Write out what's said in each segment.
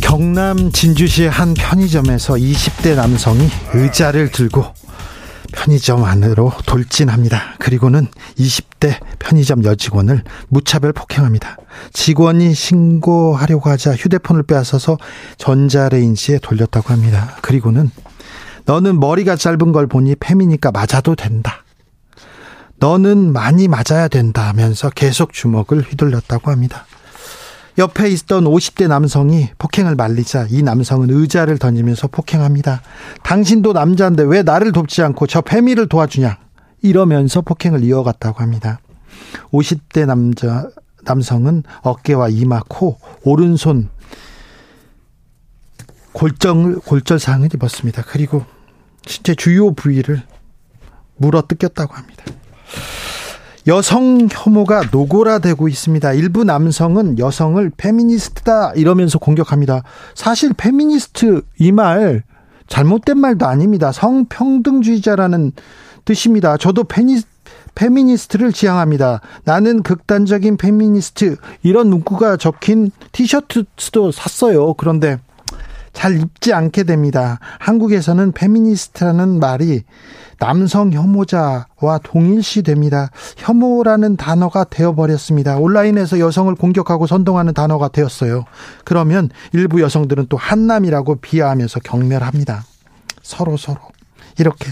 경남 진주시의 한 편의점에서 20대 남성이 의자를 들고 편의점 안으로 돌진합니다. 그리고는 20대 편의점 여직원을 무차별 폭행합니다. 직원이 신고하려고 하자 휴대폰을 빼앗아서 전자레인지에 돌렸다고 합니다. 그리고는 너는 머리가 짧은 걸 보니 팸이니까 맞아도 된다, 너는 많이 맞아야 된다면서 계속 주먹을 휘둘렀다고 합니다. 옆에 있던 50대 남성이 폭행을 말리자 이 남성은 의자를 던지면서 폭행합니다. 당신도 남자인데 왜 나를 돕지 않고 저 패미를 도와주냐, 이러면서 폭행을 이어갔다고 합니다. 50대 남성은 어깨와 이마, 코, 오른손 골절상을 입었습니다. 그리고 신체 주요 부위를 물어 뜯겼다고 합니다. 여성 혐오가 노골화되고 있습니다. 일부 남성은 여성을 페미니스트다 이러면서 공격합니다. 사실 페미니스트 이 말 잘못된 말도 아닙니다. 성평등주의자라는 뜻입니다. 저도 페미니스트를 지향합니다. 나는 극단적인 페미니스트, 이런 문구가 적힌 티셔츠도 샀어요. 그런데 잘 입지 않게 됩니다. 한국에서는 페미니스트라는 말이 남성 혐오자와 동일시됩니다. 혐오라는 단어가 되어버렸습니다. 온라인에서 여성을 공격하고 선동하는 단어가 되었어요. 그러면 일부 여성들은 또 한남이라고 비하하면서 경멸합니다. 서로 이렇게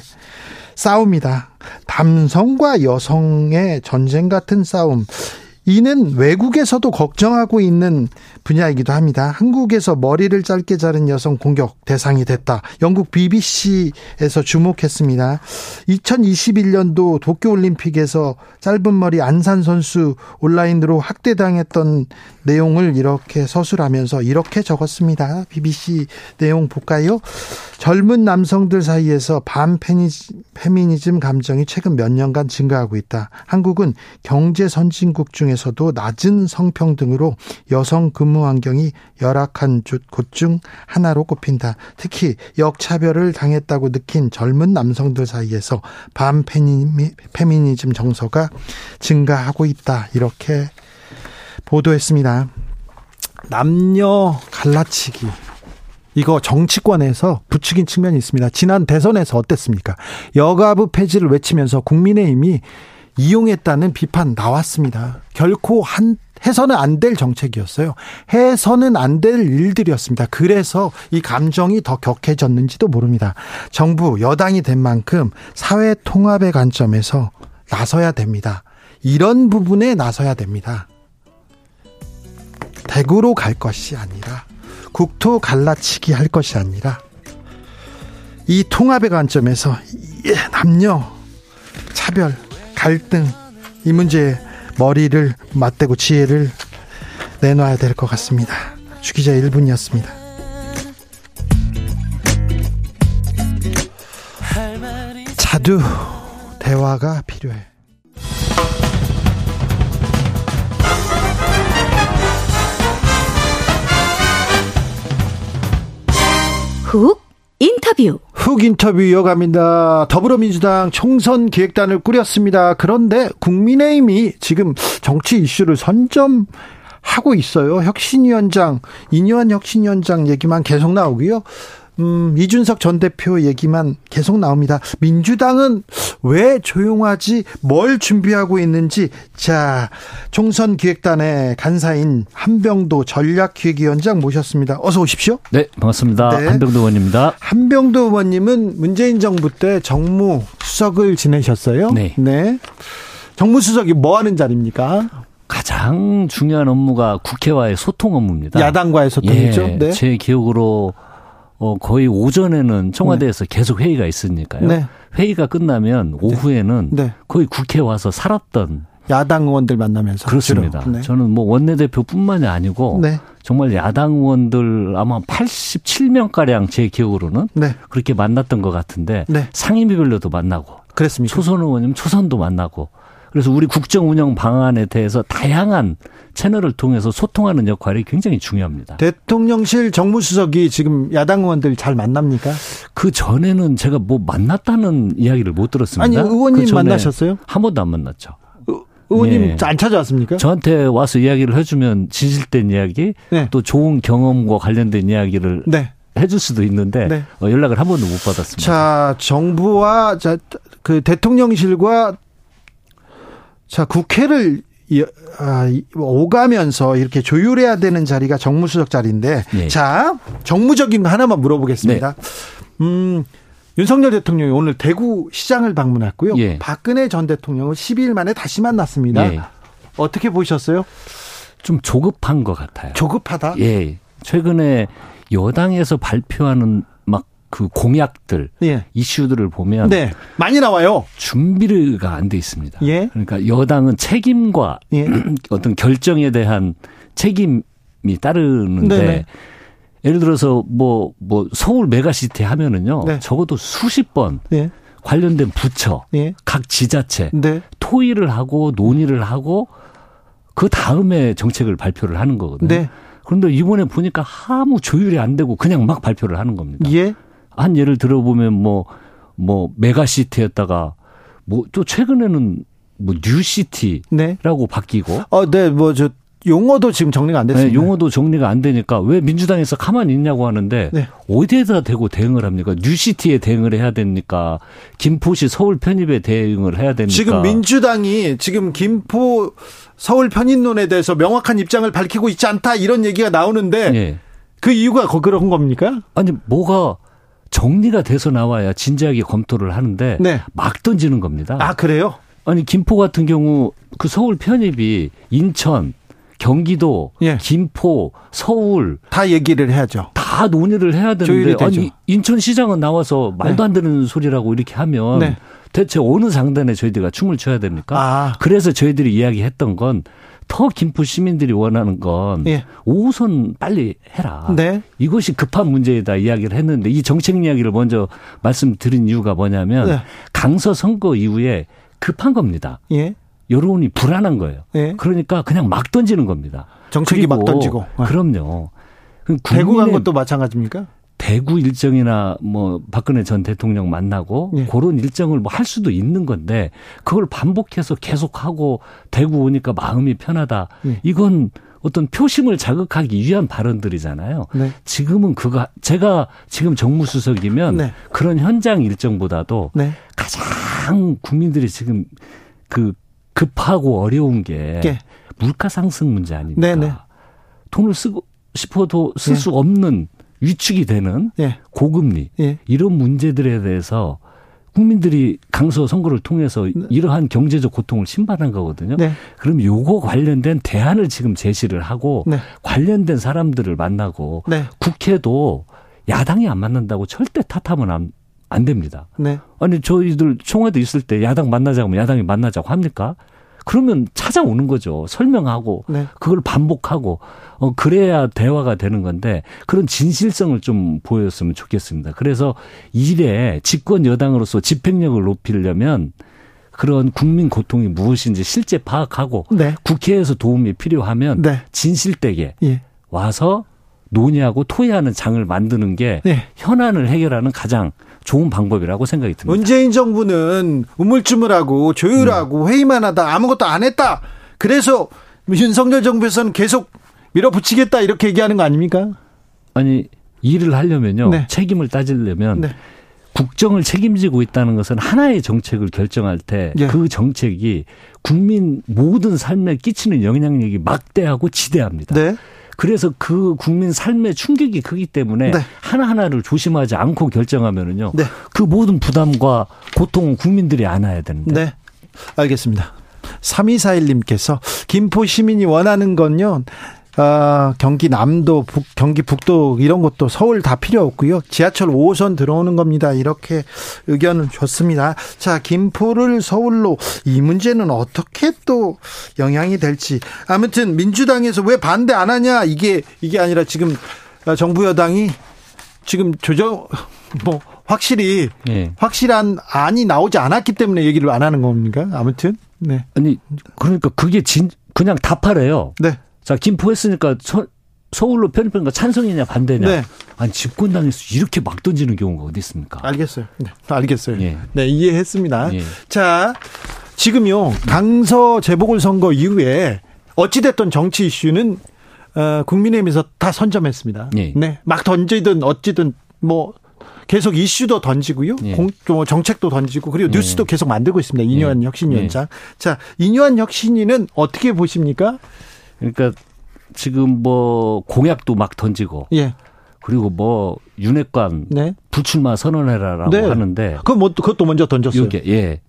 싸웁니다. 남성과 여성의 전쟁 같은 싸움, 이는 외국에서도 걱정하고 있는 분야이기도 합니다. 한국에서 머리를 짧게 자른 여성 공격 대상이 됐다. 영국 BBC에서 주목했습니다. 2021년도 도쿄올림픽에서 짧은 머리 안산 선수 온라인으로 학대당했던 내용을 이렇게 서술하면서 이렇게 적었습니다. BBC 내용 볼까요? 젊은 남성들 사이에서 반페미니즘 감정이 최근 몇 년간 증가하고 있다. 한국은 경제 선진국 중에 서도 낮은 성평등으로 여성 근무 환경이 열악한 곳 중 하나로 꼽힌다. 특히 역차별을 당했다고 느낀 젊은 남성들 사이에서 반페미니즘 정서가 증가하고 있다, 이렇게 보도했습니다. 남녀 갈라치기, 이거 정치권에서 부추긴 측면이 있습니다. 지난 대선에서 어땠습니까? 여가부 폐지를 외치면서 국민의힘이 이용했다는 비판 나왔습니다. 결코 해서는 안 될 정책이었어요. 해서는 안 될 일들이었습니다. 그래서 이 감정이 더 격해졌는지도 모릅니다. 정부 여당이 된 만큼 사회 통합의 관점에서 나서야 됩니다. 이런 부분에 나서야 됩니다. 대구로 갈 것이 아니라, 국토 갈라치기 할 것이 아니라, 이 통합의 관점에서 남녀 차별, 갈등, 이 문제에 머리를 맞대고 지혜를 내놔야 될 것 같습니다. 주 기자 1분이었습니다. 자두 대화가 필요해. 훅 인터뷰. 훅 인터뷰 이어갑니다. 더불어민주당 총선 기획단을 꾸렸습니다. 그런데 국민의힘이 지금 정치 이슈를 선점하고 있어요. 혁신위원장, 인요한 혁신위원장 얘기만 계속 나오고요. 이준석 전 대표 얘기만 계속 나옵니다. 민주당은 왜 조용하지? 뭘 준비하고 있는지. 자, 총선 기획단의 간사인 한병도 전략기획위원장 모셨습니다. 어서 오십시오. 네, 반갑습니다. 네. 한병도 의원입니다. 한병도 의원님은 문재인 정부 때 정무수석을 지내셨어요. 네. 네. 정무수석이 뭐 하는 자리입니까? 가장 중요한 업무가 국회와의 소통 업무입니다. 야당과의 소통이죠. 예, 네. 제 기억으로 거의 오전에는 청와대에서 네. 계속 회의가 있으니까요. 네. 회의가 끝나면 오후에는 네. 거의 국회 와서 살았던 야당 의원들 만나면서. 그렇습니다. 네. 저는 뭐 원내대표뿐만이 아니고 네. 정말 야당 의원들 아마 87명가량 제 기억으로는 네. 그렇게 만났던 것 같은데 네. 상임위별로도 만나고 그랬습니까? 초선 의원님 초선도 만나고 그래서 우리 국정운영 방안에 대해서 다양한 채널을 통해서 소통하는 역할이 굉장히 중요합니다. 대통령실 정무수석이 지금 야당 의원들 잘 만납니까? 그 전에는 제가 뭐 만났다는 이야기를 못 들었습니다. 아니 의원님 만나셨어요? 한 번도 안 만났죠. 의원님 네. 안 찾아왔습니까? 저한테 와서 이야기를 해주면 진실된 이야기 네. 또 좋은 경험과 관련된 이야기를 네. 해줄 수도 있는데 네. 연락을 한 번도 못 받았습니다. 자, 정부와 자, 그 대통령실과 자, 국회를 오가면서 이렇게 조율해야 되는 자리가 정무수석 자리인데 네. 자, 정무적인 거 하나만 물어보겠습니다. 네. 윤석열 대통령이 오늘 대구 시장을 방문했고요. 예. 박근혜 전 대통령을 12일 만에 다시 만났습니다. 예. 어떻게 보셨어요? 좀 조급한 것 같아요. 조급하다? 예. 최근에 여당에서 발표하는 막 그 공약들, 예. 이슈들을 보면 네. 많이 나와요. 준비가 안 돼 있습니다. 예. 그러니까 여당은 책임과 예. 어떤 결정에 대한 책임이 따르는데 네네. 예를 들어서 뭐 서울 메가시티 하면은요 네. 적어도 수십 번 네. 관련된 부처, 네. 각 지자체 네. 토의를 하고 논의를 하고 그 다음에 정책을 발표를 하는 거거든요. 네. 그런데 이번에 보니까 아무 조율이 안 되고 그냥 막 발표를 하는 겁니다. 예. 한 예를 들어보면 뭐 메가시티였다가 뭐 또 최근에는 뭐 뉴시티라고 네. 바뀌고. 네, 뭐 저. 용어도 지금 정리가 안 됐습니다. 네, 용어도 정리가 안 되니까 왜 민주당에서 가만히 있냐고 하는데 네. 어디에다 대고 대응을 합니까? 뉴시티에 대응을 해야 됩니까? 김포시 서울 편입에 대응을 해야 됩니까? 지금 민주당이 지금 김포 서울 편입론에 대해서 명확한 입장을 밝히고 있지 않다 이런 얘기가 나오는데 네. 그 이유가 그런 겁니까? 아니 뭐가 정리가 돼서 나와야 진지하게 검토를 하는데 네. 막 던지는 겁니다. 아 그래요? 아니 김포 같은 경우 그 서울 편입이 인천 경기도, 예. 김포, 서울 다 얘기를 해야죠. 다 논의를 해야 되는데 아니 인천시장은 나와서 말도 네. 안 되는 소리라고 이렇게 하면 네. 대체 어느 장단에 저희들이 춤을 춰야 됩니까? 아. 그래서 저희들이 이야기했던 건 더 김포 시민들이 원하는 건 5호선 예. 빨리 해라. 네. 이것이 급한 문제이다 이야기를 했는데 이 정책 이야기를 먼저 말씀드린 이유가 뭐냐면 네. 강서 선거 이후에 급한 겁니다. 예. 여론이 불안한 거예요. 예. 그러니까 그냥 막 던지는 겁니다. 정책이 막 던지고. 그럼요. 대구 간 것도 마찬가지입니까? 대구 일정이나 뭐 박근혜 전 대통령 만나고 예. 그런 일정을 뭐 할 수도 있는 건데 그걸 반복해서 계속하고 대구 오니까 마음이 편하다. 예. 이건 어떤 표심을 자극하기 위한 발언들이잖아요. 네. 지금은 그거 제가 지금 정무수석이면 네. 그런 현장 일정보다도 네. 가장 국민들이 지금 그 급하고 어려운 게 네. 물가 상승 문제 아닙니까? 네네. 돈을 쓰고 싶어도 쓸 수 네. 없는 위축이 되는 네. 고금리 네. 이런 문제들에 대해서 국민들이 강서 선거를 통해서 이러한 경제적 고통을 심판한 거거든요. 네. 그럼 요거 관련된 대안을 지금 제시를 하고 네. 관련된 사람들을 만나고 네. 국회도 야당이 안 만난다고 절대 탓하면 안 됩니다. 네. 아니 저희들 총회도 있을 때 야당 만나자고 하면 야당이 만나자고 합니까? 그러면 찾아오는 거죠. 설명하고 네. 그걸 반복하고 그래야 대화가 되는 건데 그런 진실성을 좀 보였으면 좋겠습니다. 그래서 이래 집권 여당으로서 집행력을 높이려면 그런 국민 고통이 무엇인지 실제 파악하고 네. 국회에서 도움이 필요하면 네. 진실되게 예. 와서 논의하고 토의하는 장을 만드는 게 네. 현안을 해결하는 가장 좋은 방법이라고 생각이 듭니다. 문재인 정부는 우물쭈물하고 조율하고 회의만 하다 아무것도 안 했다. 그래서 윤석열 정부에서는 계속 밀어붙이겠다 이렇게 얘기하는 거 아닙니까? 아니 일을 하려면요. 네. 책임을 따지려면 네. 국정을 책임지고 있다는 것은 하나의 정책을 결정할 때 그 예. 정책이 국민 모든 삶에 끼치는 영향력이 막대하고 지대합니다. 네. 그래서 그 국민 삶의 충격이 크기 때문에 네. 하나하나를 조심하지 않고 결정하면은요. 네. 그 모든 부담과 고통은 국민들이 안아야 되는데. 네. 알겠습니다. 3241님께서 김포 시민이 원하는 건요. 경기 남도, 경기 북도 이런 것도 서울 다 필요 없고요. 지하철 5호선 들어오는 겁니다. 이렇게 의견을 줬습니다. 자, 김포를 서울로, 이 문제는 어떻게 또 영향이 될지. 아무튼 민주당에서 왜 반대 안 하냐, 이게 아니라 지금 정부 여당이 지금 확실히 네. 확실한 안이 나오지 않았기 때문에 얘기를 안 하는 겁니까? 아무튼 네. 아니 그러니까 그게 그냥 답하래요. 네. 자, 김포했으니까 서울로 편입하니까 찬성이냐 반대냐. 네. 아니 집권당에서 이렇게 막 던지는 경우가 어디 있습니까? 알겠어요. 네. 알겠어요. 네, 네 이해했습니다. 네. 자, 지금요 강서 재보궐선거 이후에 어찌됐던 정치 이슈는 국민의힘에서 다 선점했습니다. 네. 네. 막 던지든 어찌든 뭐. 계속 이슈도 던지고요. 예. 정책도 던지고 그리고 예. 뉴스도 계속 만들고 있습니다. 인요한 예. 혁신위원장. 예. 자, 인요한 혁신위는 어떻게 보십니까? 그러니까 지금 뭐 공약도 막 던지고 예. 그리고 뭐 윤핵관 네. 불출마 선언해라라고 네. 하는데 그것도 먼저 던졌어요. 이게 예.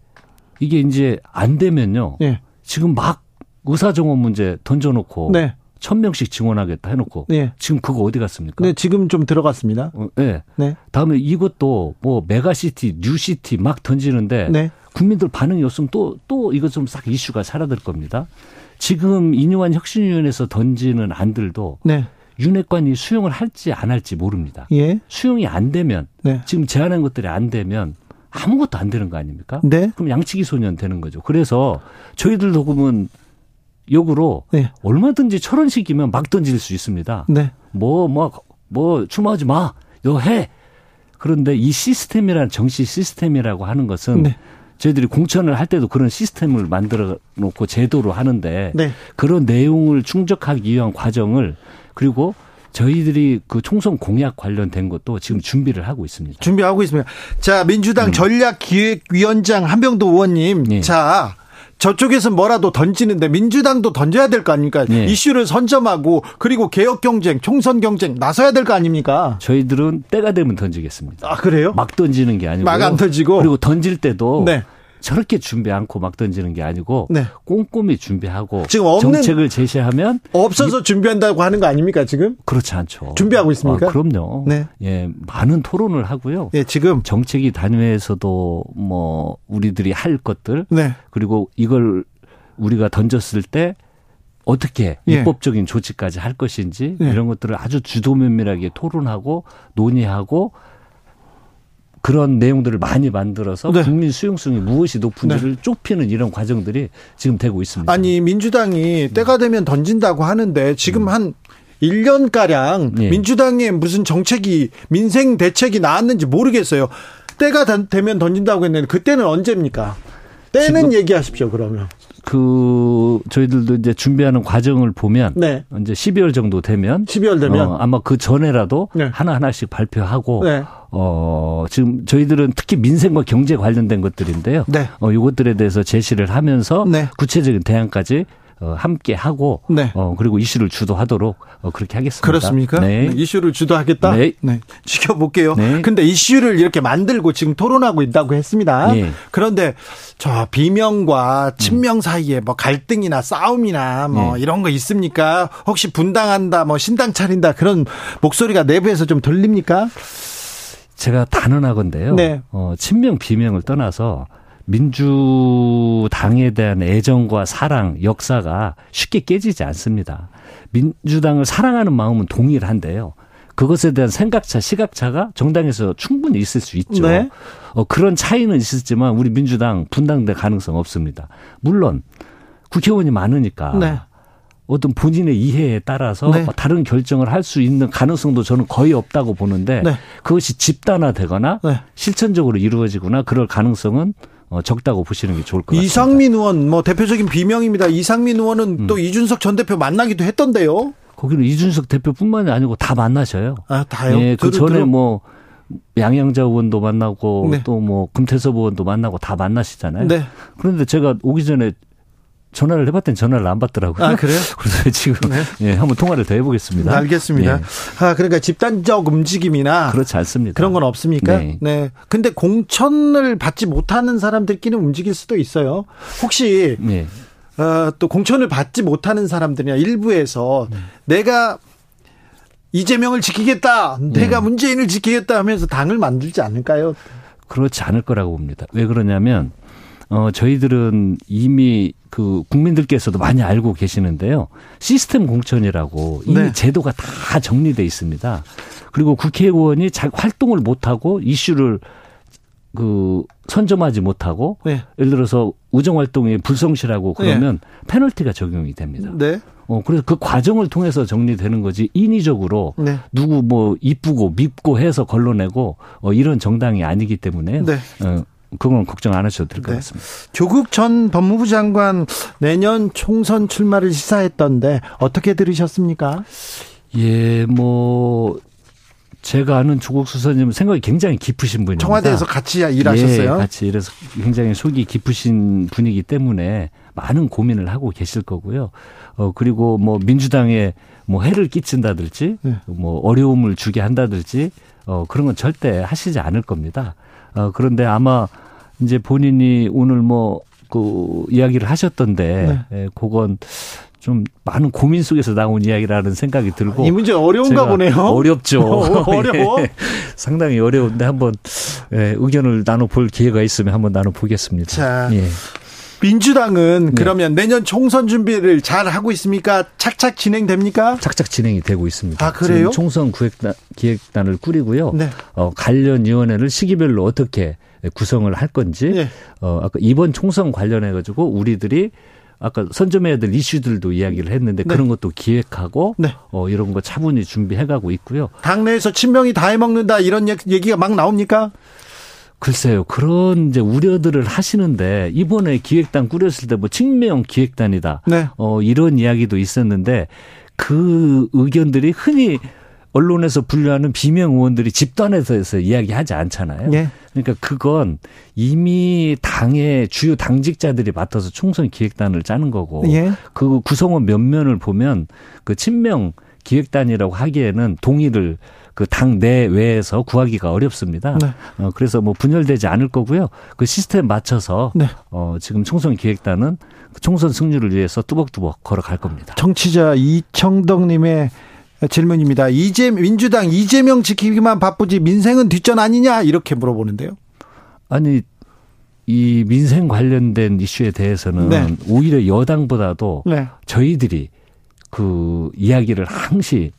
이게 이제 안 되면요. 예. 지금 막 의사 정원 문제 던져놓고 네. 1,000명씩 증원하겠다 해놓고 네. 지금 그거 어디 갔습니까? 네, 지금 좀 들어갔습니다. 네. 네. 다음에 이것도 뭐 메가시티, 뉴시티 막 던지는데 네. 국민들 반응이 없으면 또 이것 좀 싹 이슈가 사라질 겁니다. 지금 인요한 혁신위원회에서 던지는 안들도 네. 윤핵관이 수용을 할지 안 할지 모릅니다. 예. 수용이 안 되면 네. 지금 제안한 것들이 안 되면 아무것도 안 되는 거 아닙니까? 네. 그럼 양치기 소년 되는 거죠. 그래서 저희들도 보면 욕으로 네. 얼마든지 1,000원씩이면 막 던질 수 있습니다. 네. 뭐 출마하지 마. 너 해. 그런데 이 시스템이라는 정치 시스템이라고 하는 것은 네. 저희들이 공천을 할 때도 그런 시스템을 만들어 놓고 제도로 하는데 네. 그런 내용을 충족하기 위한 과정을 그리고 저희들이 그 총선 공약 관련된 것도 지금 준비를 하고 있습니다. 준비하고 있습니다. 자, 민주당 전략기획위원장 한병도 의원님. 네. 자. 저쪽에서 뭐라도 던지는데 민주당도 던져야 될 거 아닙니까? 네. 이슈를 선점하고 그리고 개혁 경쟁, 총선 경쟁 나서야 될 거 아닙니까? 저희들은 때가 되면 던지겠습니다. 아, 그래요? 막 던지는 게 아니고. 막 안 던지고. 그리고 던질 때도 네. 저렇게 준비 않고 막 던지는 게 아니고 네. 꼼꼼히 준비하고 지금 없는 정책을 제시하면 없어서 준비한다고 하는 거 아닙니까 지금? 그렇지 않죠. 준비하고 있습니까? 아, 그럼요. 네. 예, 많은 토론을 하고요. 예, 지금 정책위 단위에서도 뭐 우리들이 할 것들 네. 그리고 이걸 우리가 던졌을 때 어떻게 예. 입법적인 조치까지 할 것인지 예. 이런 것들을 아주 주도면밀하게 토론하고 논의하고. 그런 내용들을 많이 만들어서 네. 국민 수용성이 무엇이 높은지를 네. 좁히는 이런 과정들이 지금 되고 있습니다. 아니 민주당이 때가 되면 던진다고 하는데 지금 한 1년가량 예. 민주당의 무슨 정책이 민생 대책이 나왔는지 모르겠어요. 때가 되면 던진다고 했는데 그때는 언제입니까? 때는 얘기하십시오 그러면. 그 저희들도 이제 준비하는 과정을 보면 네. 이제 12월 정도 되면 12월 되면 아마 그 전에라도 네. 하나씩 발표하고 네. 지금 저희들은 특히 민생과 경제 관련된 것들인데요. 네. 이것들에 대해서 제시를 하면서 네. 구체적인 대안까지 함께 하고 네. 그리고 이슈를 주도하도록 그렇게 하겠습니다. 그렇습니까? 네. 이슈를 주도하겠다. 네. 네. 지켜볼게요. 네. 근데 이슈를 이렇게 만들고 지금 토론하고 있다고 했습니다. 네. 그런데 저 비명과 친명 사이에 뭐 갈등이나 싸움이나 뭐 네. 이런 거 있습니까? 혹시 분당한다, 뭐 신당 차린다 그런 목소리가 내부에서 좀 들립니까? 제가 단언하건데요. 네. 친명 비명을 떠나서 민주당에 대한 애정과 사랑, 역사가 쉽게 깨지지 않습니다. 민주당을 사랑하는 마음은 동일한데요. 그것에 대한 생각차, 시각차가 정당에서 충분히 있을 수 있죠. 네. 그런 차이는 있었지만 우리 민주당 분당될 가능성 없습니다. 물론 국회의원이 많으니까 네. 어떤 본인의 이해에 따라서 네. 다른 결정을 할 수 있는 가능성도 저는 거의 없다고 보는데 네. 그것이 집단화되거나 네. 실천적으로 이루어지거나 그럴 가능성은 적다고 보시는 게 좋을 것 같습니다. 이상민 의원 뭐 대표적인 비명입니다. 이상민 의원은 또 이준석 전 대표 만나기도 했던데요. 거기는 이준석 대표뿐만이 아니고 다 만나셔요. 아, 다요? 예, 그 전에 뭐 양양자 의원도 만나고 네. 또 뭐 금태섭 의원도 만나고 다 만나시잖아요. 네. 그런데 제가 오기 전에 전화를 해봤더니 전화를 안 받더라고요. 아, 그래요? 그래서 지금 네. 예, 한번 통화를 더 해보겠습니다. 알겠습니다. 예. 아, 그러니까 집단적 움직임이나 그렇지 않습니다. 그런 건 없습니까? 네. 네. 근데 공천을 받지 못하는 사람들끼리는 움직일 수도 있어요. 혹시 네. 또 공천을 받지 못하는 사람들이나 일부에서 내가 이재명을 지키겠다, 내가 문재인을 지키겠다 하면서 당을 만들지 않을까요? 그렇지 않을 거라고 봅니다. 왜 그러냐면 저희들은 이미 그 국민들께서도 많이 알고 계시는데요. 시스템 공천이라고 이미 네. 제도가 다 정리돼 있습니다. 그리고 국회의원이 자기 활동을 못하고 이슈를 그 선점하지 못하고 네. 예를 들어서 의정활동에 불성실하고 그러면 네. 페널티가 적용이 됩니다. 네. 그래서 그 과정을 통해서 정리되는 거지 인위적으로 네. 누구 뭐 이쁘고 밉고 해서 걸러내고 이런 정당이 아니기 때문에 네. 그건 걱정 안 하셔도 될 것 네. 같습니다. 조국 전 법무부 장관 내년 총선 출마를 시사했던데 어떻게 들으셨습니까? 예, 뭐 제가 아는 조국 수사님 생각이 굉장히 깊으신 분입니다. 청와대에서 같이 일하셨어요? 예, 같이 일해서 굉장히 속이 깊으신 분이기 때문에 많은 고민을 하고 계실 거고요. 그리고 뭐 민주당에 뭐 해를 끼친다든지 네. 뭐 어려움을 주게 한다든지 그런 건 절대 하시지 않을 겁니다. 그런데 아마 이제 본인이 오늘 뭐 그 이야기를 하셨던데 네. 예, 그건 좀 많은 고민 속에서 나온 이야기라는 생각이 들고. 이 문제 어려운가 보네요. 어렵죠. 어려워. 예, 상당히 어려운데 한번 예, 의견을 나눠볼 기회가 있으면 한번 나눠보겠습니다. 자, 예. 민주당은 그러면 네. 내년 총선 준비를 잘 하고 있습니까? 착착 진행됩니까? 착착 진행이 되고 있습니다. 아, 그래요? 지금 총선 기획단을 꾸리고요. 네. 관련 위원회를 시기별로 어떻게 구성을 할 건지. 네. 아까 이번 총선 관련해 가지고 우리들이 아까 선점해야 될 이슈들도 이야기를 했는데 네. 그런 것도 기획하고 네. 이런 거 차분히 준비해가고 있고요. 당내에서 친명이 다 해먹는다 이런 얘기가 막 나옵니까? 글쎄요. 그런 이제 우려들을 하시는데 이번에 기획단 꾸렸을 때 뭐 친명 기획단이다. 네. 이런 이야기도 있었는데 그 의견들이 흔히 언론에서 분류하는 비명 의원들이 집단에서 이야기하지 않잖아요. 네. 그러니까 그건 이미 당의 주요 당직자들이 맡아서 총선 기획단을 짜는 거고 네. 그 구성원 면면을 보면 그 친명 기획단이라고 하기에는 동의를 그 당 내외에서 구하기가 어렵습니다. 네. 그래서 뭐 분열되지 않을 거고요. 그 시스템 맞춰서 네. 지금 총선 기획단은 총선 승리를 위해서 뚜벅뚜벅 걸어갈 겁니다. 청취자 이청덕님의 질문입니다. 민주당 이재명 지키기만 바쁘지 민생은 뒷전 아니냐 이렇게 물어보는데요. 아니 이 민생 관련된 이슈에 대해서는 네. 오히려 여당보다도 네. 저희들이 그 이야기를 항시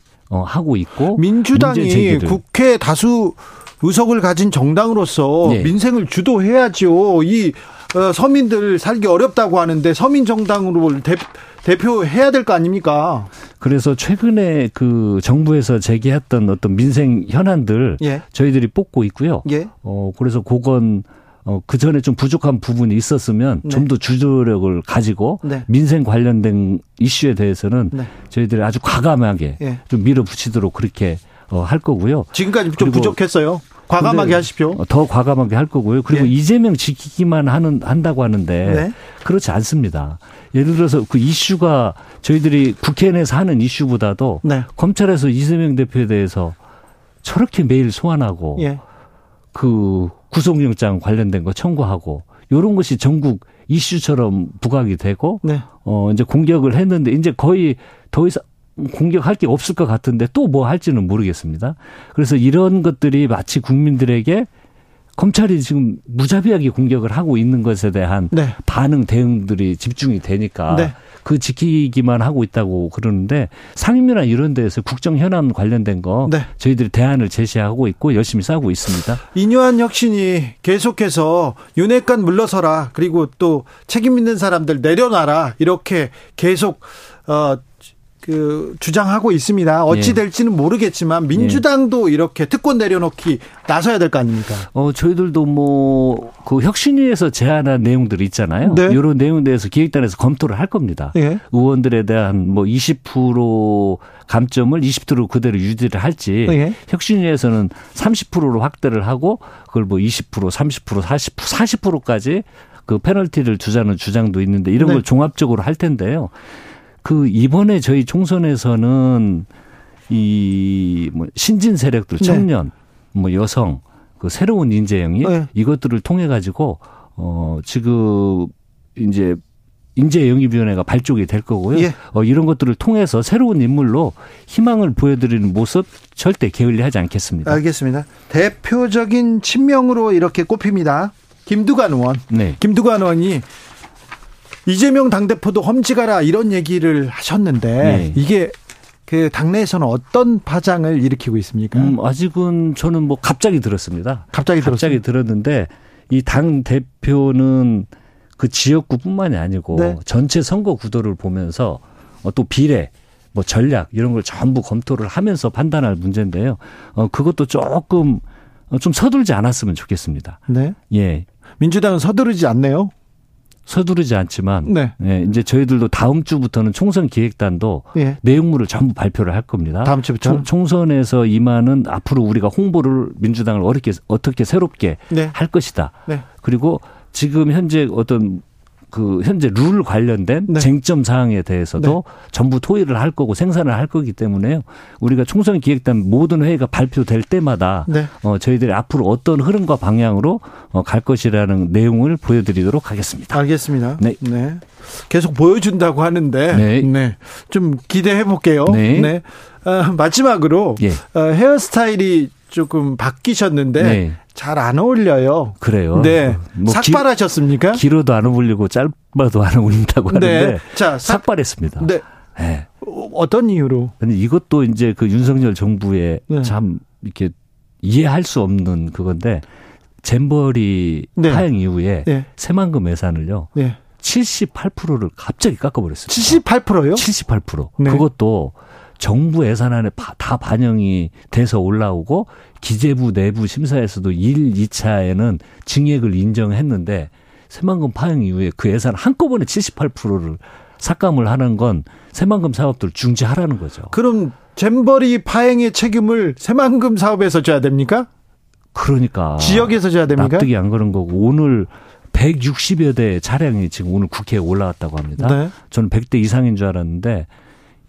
하고 있고 민주당이 국회 다수 의석을 가진 정당으로서 네. 민생을 주도해야죠. 이 서민들 살기 어렵다고 하는데 서민 정당으로 대표해야 될 거 아닙니까? 그래서 최근에 그 정부에서 제기했던 어떤 민생 현안들 예. 저희들이 뽑고 있고요. 예. 그래서 그건 그 전에 좀 부족한 부분이 있었으면 네. 좀 더 주도력을 가지고 네. 민생 관련된 이슈에 대해서는 네. 저희들이 아주 과감하게 예. 좀 밀어붙이도록 그렇게 할 거고요. 지금까지 좀 부족했어요. 과감하게 하십시오. 더 과감하게 할 거고요. 그리고 예. 이재명 지키기만 한다고 하는데 네. 그렇지 않습니다. 예를 들어서 그 이슈가 저희들이 국회 내에서 하는 이슈보다도 네. 검찰에서 이재명 대표에 대해서 저렇게 매일 소환하고 예. 그 구속영장 관련된 거 청구하고 이런 것이 전국 이슈처럼 부각이 되고 네. 이제 공격을 했는데 이제 거의 더 이상 공격할 게 없을 것 같은데 또 뭐 할지는 모르겠습니다. 그래서 이런 것들이 마치 국민들에게 검찰이 지금 무자비하게 공격을 하고 있는 것에 대한 네. 반응 대응들이 집중이 되니까 네. 그 지키기만 하고 있다고 그러는데 상임위나 이런 데에서 국정 현안 관련된 거 네. 저희들이 대안을 제시하고 있고 열심히 싸우고 있습니다. 인요한 혁신이 계속해서 윤핵관 물러서라 그리고 또 책임 있는 사람들 내려놔라 이렇게 계속 그 주장하고 있습니다. 어찌 될지는 모르겠지만 민주당도 이렇게 특권 내려놓기 나서야 될 거 아닙니까? 저희들도 뭐 그 혁신위에서 제안한 내용들이 있잖아요. 네. 이런 내용에 대해서 기획단에서 검토를 할 겁니다. 네. 의원들에 대한 뭐 20% 감점을 20% 그대로 유지를 할지 네. 혁신위에서는 30%로 확대를 하고 그걸 뭐 20%, 30%, 40%까지 그 페널티를 주자는 주장도 있는데 이런 네. 걸 종합적으로 할 텐데요. 그 이번에 저희 총선에서는 이 뭐 신진 세력들 청년, 네. 뭐 여성, 그 새로운 인재 영입 네. 이것들을 통해 가지고 지금 이제 인재영입위원회가 발족이 될 거고요. 예. 이런 것들을 통해서 새로운 인물로 희망을 보여드리는 모습 절대 게을리하지 않겠습니다. 알겠습니다. 대표적인 친명으로 이렇게 꼽힙니다. 김두관 의원. 네. 김두관 의원이 이재명 당대표도 험지가라 이런 얘기를 하셨는데 네. 이게 그 당내에서는 어떤 파장을 일으키고 있습니까? 아직은 저는 뭐 갑자기 들었습니다. 갑자기 들었는데 이 당 대표는 그 지역구뿐만이 아니고 네. 전체 선거 구도를 보면서 또 비례, 뭐 전략 이런 걸 전부 검토를 하면서 판단할 문제인데요. 그것도 조금 좀 서두르지 않았으면 좋겠습니다. 네. 예. 민주당은 서두르지 않네요. 서두르지 않지만 네. 예, 이제 저희들도 다음 주부터는 총선 기획단도 예. 내용물을 전부 발표를 할 겁니다. 다음 주부터 총선에서 임하는 앞으로 우리가 홍보를 민주당을 어떻게 새롭게 네. 할 것이다. 네. 그리고 지금 현재 어떤 그 현재 룰 관련된 네. 쟁점 사항에 대해서도 네. 전부 토의를 할 거고 생산을 할 거기 때문에요. 우리가 총선 기획단 모든 회의가 발표될 때마다 네. 저희들이 앞으로 어떤 흐름과 방향으로 갈 것이라는 내용을 보여드리도록 하겠습니다. 알겠습니다. 네, 네. 계속 보여준다고 하는데 네. 네. 좀 기대해 볼게요. 네. 네. 마지막으로 예. 헤어스타일이 조금 바뀌셨는데 네. 잘 안 어울려요. 그래요. 네. 뭐 삭발하셨습니까? 길어도 안 어울리고 짧아도 안 어울린다고 하는데 네. 자, 삭발했습니다. 네. 네. 어떤 이유로? 근데 이것도 이제 그 윤석열 정부의 네. 참 이렇게 이해할 수 없는 그건데 잼버리 네. 파행 이후에 네. 새만금 예산을요. 네. 78%를 갑자기 깎아버렸습니다. 78%요? 78%. 네. 그것도 정부 예산안에 다 반영이 돼서 올라오고 기재부 내부 심사에서도 1, 2차에는 증액을 인정했는데 새만금 파행 이후에 그 예산 한꺼번에 78%를 삭감을 하는 건 새만금 사업들 중지하라는 거죠. 그럼 잼버리 파행의 책임을 새만금 사업에서 져야 됩니까? 그러니까. 지역에서 져야 됩니까? 납득이 안 그런 거고 오늘 160여 대 차량이 지금 오늘 국회에 올라왔다고 합니다. 네. 저는 100대 이상인 줄 알았는데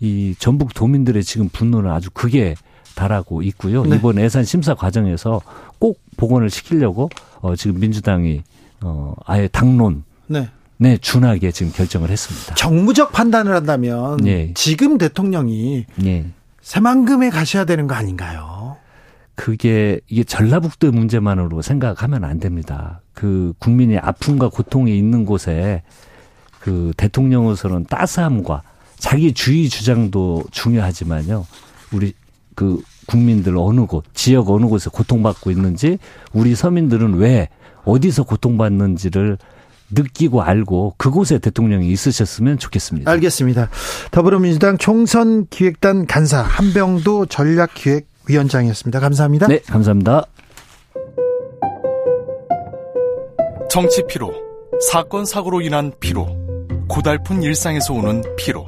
이 전북 도민들의 지금 분노는 아주 극에 달하고 있고요. 네. 이번 예산 심사 과정에서 꼭 복원을 시키려고 지금 민주당이 아예 당론에 네. 준하게 지금 결정을 했습니다. 정무적 판단을 한다면 네. 지금 대통령이 네. 새만금에 가셔야 되는 거 아닌가요? 그게 이게 전라북도의 문제만으로 생각하면 안 됩니다. 그 국민이 아픔과 고통이 있는 곳에 그 대통령으로서는 따스함과 자기 주의 주장도 중요하지만요. 우리 그 국민들 어느 곳, 지역 어느 곳에서 고통받고 있는지 우리 서민들은 왜 어디서 고통받는지를 느끼고 알고 그곳에 대통령이 있으셨으면 좋겠습니다. 알겠습니다. 더불어민주당 총선기획단 간사 한병도 전략기획위원장이었습니다. 감사합니다. 네, 감사합니다. 정치 피로, 사건 사고로 인한 피로, 고달픈 일상에서 오는 피로.